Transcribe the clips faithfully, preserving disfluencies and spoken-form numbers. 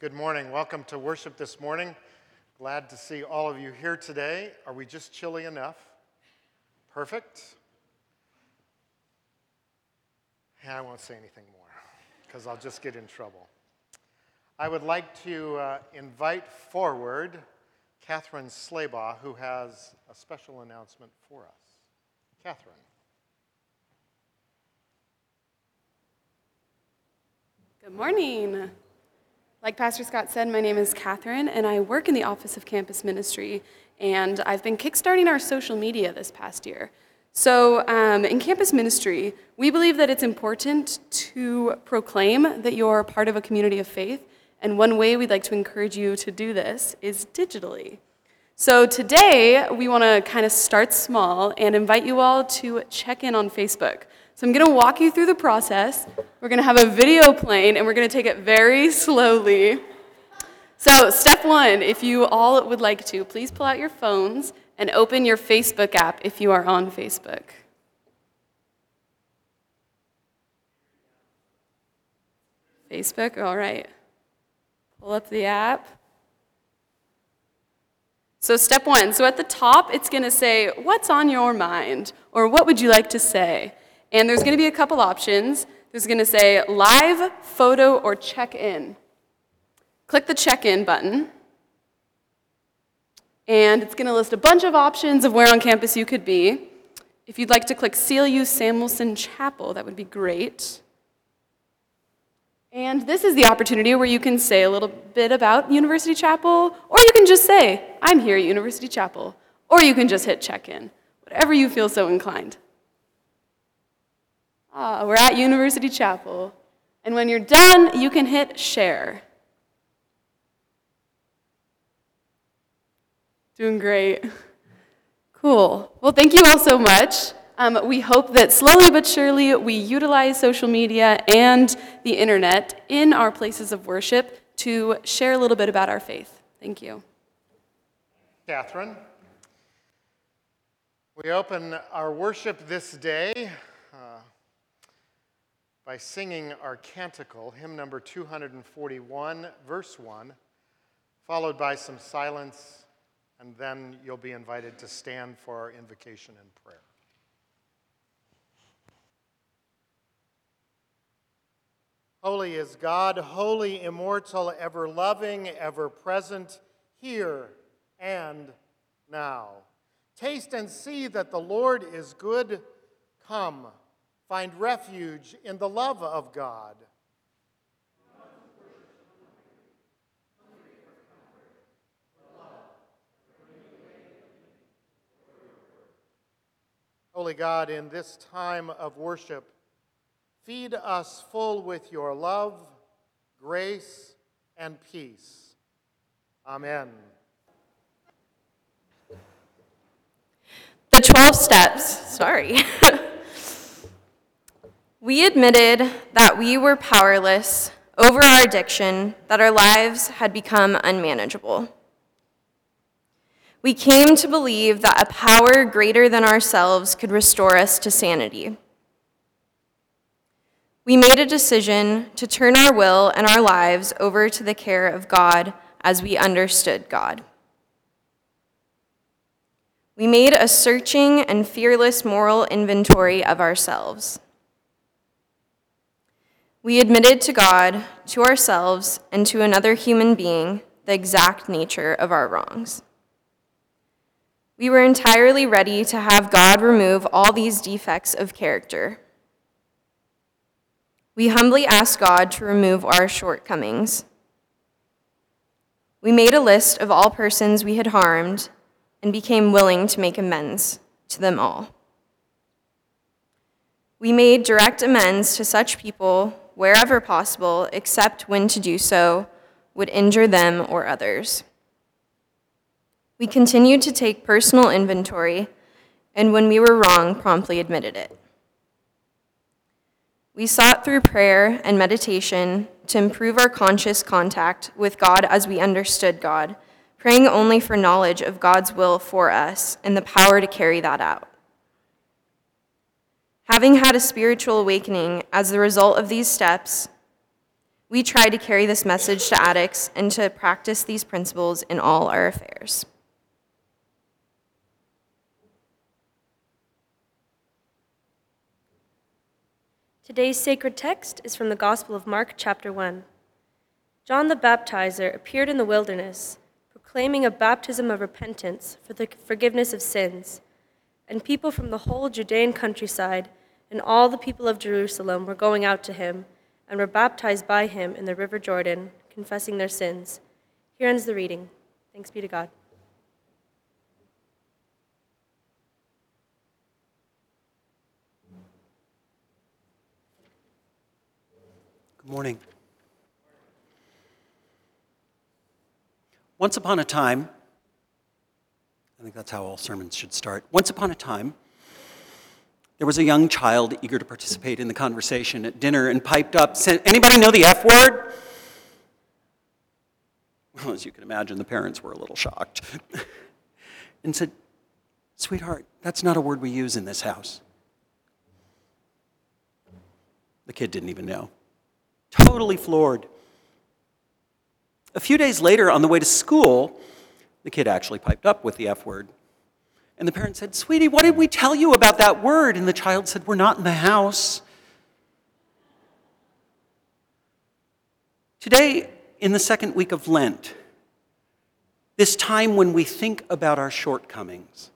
Good morning. Welcome to worship this morning. Glad to see all of you here today. Are we just chilly enough? Perfect. Yeah, I won't say anything more because I'll just get in trouble. I would like to uh, invite forward Catherine Slabaugh, who has a special announcement for us. Catherine. Good morning. Like Pastor Scott said, my name is Catherine, and I work in the Office of Campus Ministry, and I've been kickstarting our social media this past year. So um, in campus ministry, we believe that it's important to proclaim that you're part of a community of faith, and one way we'd like to encourage you to do this is digitally. So today, we want to kind of start small and invite you all to check in on Facebook. So I'm going to walk you through the process. We're going to have a video playing, and we're going to take it very slowly. So step one, if you all would like to, please pull out your phones and open your Facebook app if you are on Facebook. Facebook, all right. Pull up the app. So step one, so at the top, it's going to say, what's on your mind? Or what would you like to say? And there's going to be a couple options. There's going to say live, photo, or check-in. Click the check-in button. And it's going to list a bunch of options of where on campus you could be. If you'd like to click C L U Samuelson Chapel, that would be great. And this is the opportunity where you can say a little bit about University Chapel, or you can just say, I'm here at University Chapel, or you can just hit check-in, whatever you feel so inclined. Ah, we're at University Chapel. And when you're done, you can hit share. Doing great. Cool. Well, thank you all so much. Um, we hope that slowly but surely we utilize social media and the internet in our places of worship to share a little bit about our faith. Thank you. Catherine, we open our worship this day Uh, by singing our canticle, hymn number two forty-one, verse one, followed by some silence, and then you'll be invited to stand for our invocation and prayer. Holy is God, holy, immortal, ever-loving, ever-present, here and now. Taste and see that the Lord is good. Come, find refuge in the love of God. Holy God, in this time of worship, feed us full with your love, grace, and peace. Amen. The twelve steps, sorry. We admitted that we were powerless over our addiction, that our lives had become unmanageable. We came to believe that a power greater than ourselves could restore us to sanity. We made a decision to turn our will and our lives over to the care of God as we understood God. We made a searching and fearless moral inventory of ourselves. We admitted to God, to ourselves, and to another human being the exact nature of our wrongs. We were entirely ready to have God remove all these defects of character. We humbly asked God to remove our shortcomings. We made a list of all persons we had harmed and became willing to make amends to them all. We made direct amends to such people wherever possible, except when to do so would injure them or others. We continued to take personal inventory, and when we were wrong, promptly admitted it. We sought through prayer and meditation to improve our conscious contact with God as we understood God, praying only for knowledge of God's will for us and the power to carry that out. Having had a spiritual awakening as the result of these steps, We try to carry this message to addicts and to practice these principles in all our affairs. Today's sacred text is from the Gospel of Mark, chapter one. John the Baptizer appeared in the wilderness, proclaiming a baptism of repentance for the forgiveness of sins, and people from the whole Judean countryside and all the people of Jerusalem were going out to him and were baptized by him in the river Jordan, confessing their sins. Here ends the reading. Thanks be to God. Good morning. Once upon a time, I think that's how all sermons should start. Once upon a time, there was a young child eager to participate in the conversation at dinner and piped up, "Anybody know the F word?" Well, as you can imagine, the parents were a little shocked and said, "Sweetheart, that's not a word we use in this house." The kid didn't even know. Totally floored. A few days later, on the way to school, the kid actually piped up with the F word. And the parent said, "Sweetie, what did we tell you about that word?" And the child said, "We're not in the house." Today, in the second week of Lent, this time when we think about our shortcomings,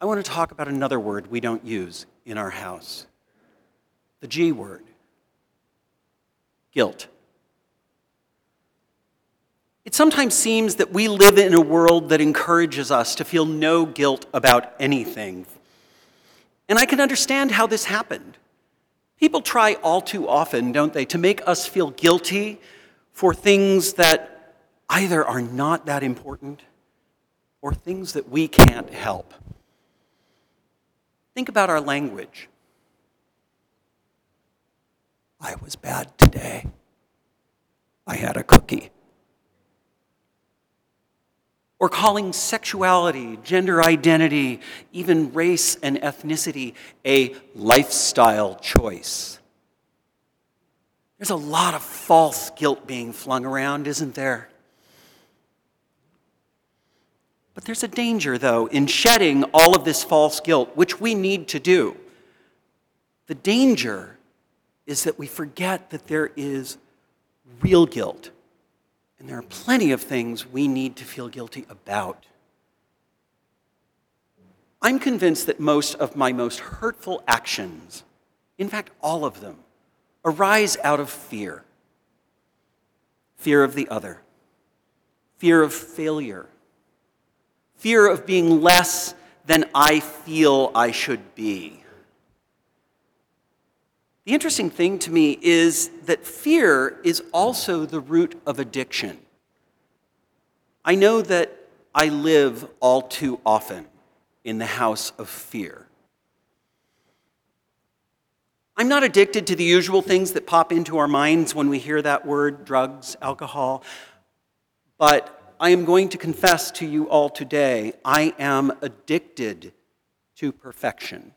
I want to talk about another word we don't use in our house, the G word, guilt. It sometimes seems that we live in a world that encourages us to feel no guilt about anything. And I can understand how this happened. People try all too often, don't they, to make us feel guilty for things that either are not that important or things that we can't help. Think about our language. I was bad today. I had a cookie. Or calling sexuality, gender identity, even race and ethnicity a lifestyle choice. There's a lot of false guilt being flung around, isn't there? But there's a danger, though, in shedding all of this false guilt, which we need to do. The danger is that we forget that there is real guilt. And there are plenty of things we need to feel guilty about. I'm convinced that most of my most hurtful actions, in fact, all of them, arise out of fear. Fear of the other. Fear of failure. Fear of being less than I feel I should be. The interesting thing to me is that fear is also the root of addiction. I know that I live all too often in the house of fear. I'm not addicted to the usual things that pop into our minds when we hear that word, drugs, alcohol, but I am going to confess to you all today, I am addicted to perfection.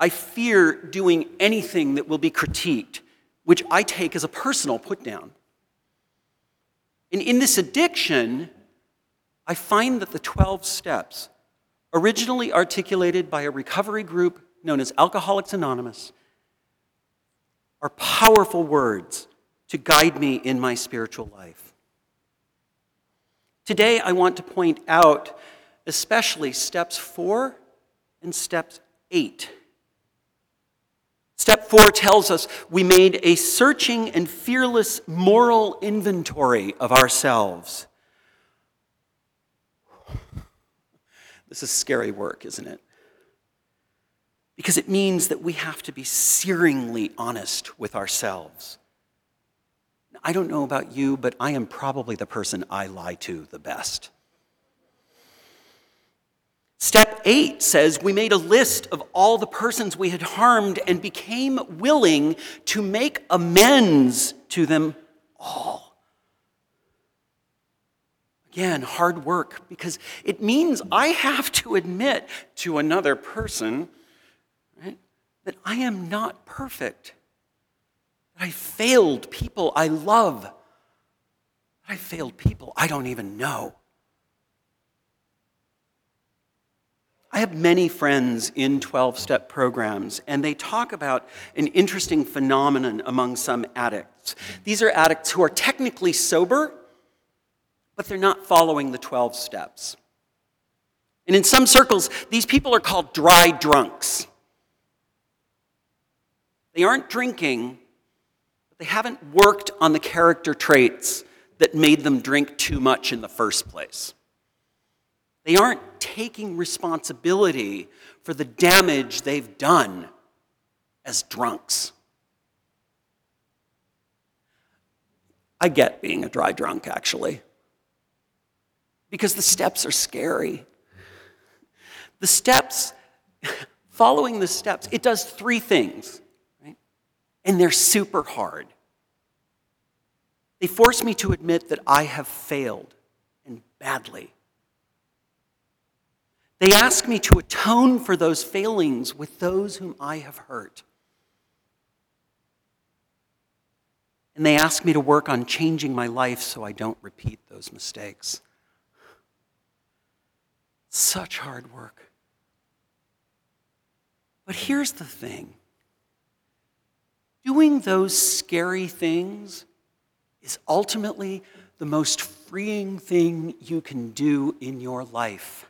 I fear doing anything that will be critiqued, which I take as a personal put-down. And in this addiction, I find that the twelve steps, originally articulated by a recovery group known as Alcoholics Anonymous, are powerful words to guide me in my spiritual life. Today, I want to point out especially steps four and steps eight. Step four tells us we made a searching and fearless moral inventory of ourselves. This is scary work, isn't it? Because it means that we have to be searingly honest with ourselves. I don't know about you, but I am probably the person I lie to the best. Step eight says we made a list of all the persons we had harmed and became willing to make amends to them all. Again, hard work, because it means I have to admit to another person, right, that I am not perfect. I failed people I love. I failed people I don't even know. I have many friends in twelve-step programs, and they talk about an interesting phenomenon among some addicts. These are addicts who are technically sober, but they're not following the twelve steps. And in some circles, these people are called dry drunks. They aren't drinking, but they haven't worked on the character traits that made them drink too much in the first place. They aren't taking responsibility for the damage they've done as drunks. I get being a dry drunk, actually, because the steps are scary. The steps, following the steps, it does three things, right? And they're super hard. They force me to admit that I have failed, and badly. They ask me to atone for those failings with those whom I have hurt. And they ask me to work on changing my life so I don't repeat those mistakes. Such hard work. But here's the thing. Doing those scary things is ultimately the most freeing thing you can do in your life.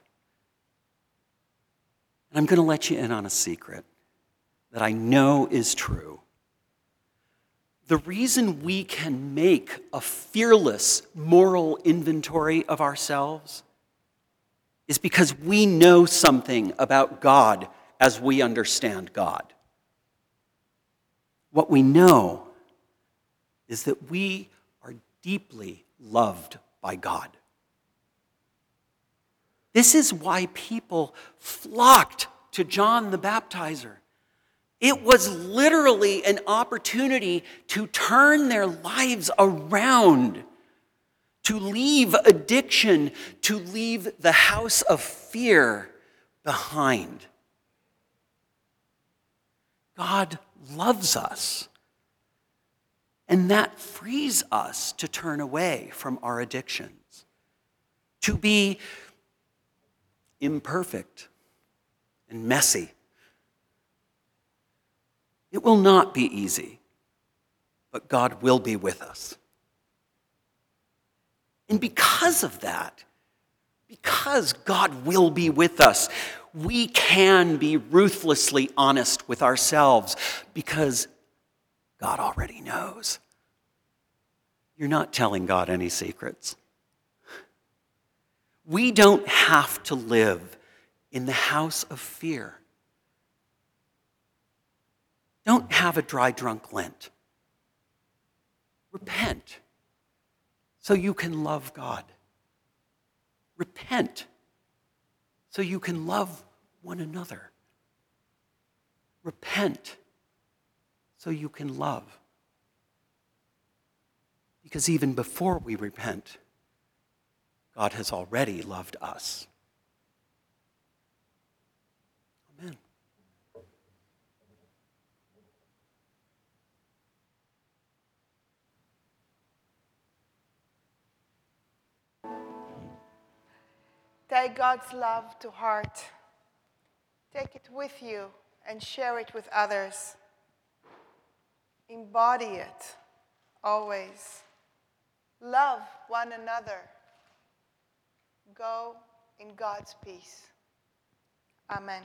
And I'm going to let you in on a secret that I know is true. The reason we can make a fearless moral inventory of ourselves is because we know something about God as we understand God. What we know is that we are deeply loved by God. This is why people flocked to John the Baptizer. It was literally an opportunity to turn their lives around, to leave addiction, to leave the house of fear behind. God loves us, and that frees us to turn away from our addictions, to be imperfect and messy. It will not be easy, but God will be with us. And because of that, because God will be with us, we can be ruthlessly honest with ourselves because God already knows. You're not telling God any secrets. We don't have to live in the house of fear. Don't have a dry drunk Lent. Repent so you can love God. Repent so you can love one another. Repent so you can love. Because even before we repent, God has already loved us. Amen. Take God's love to heart. Take it with you and share it with others. Embody it always. Love one another. Go in God's peace. Amen.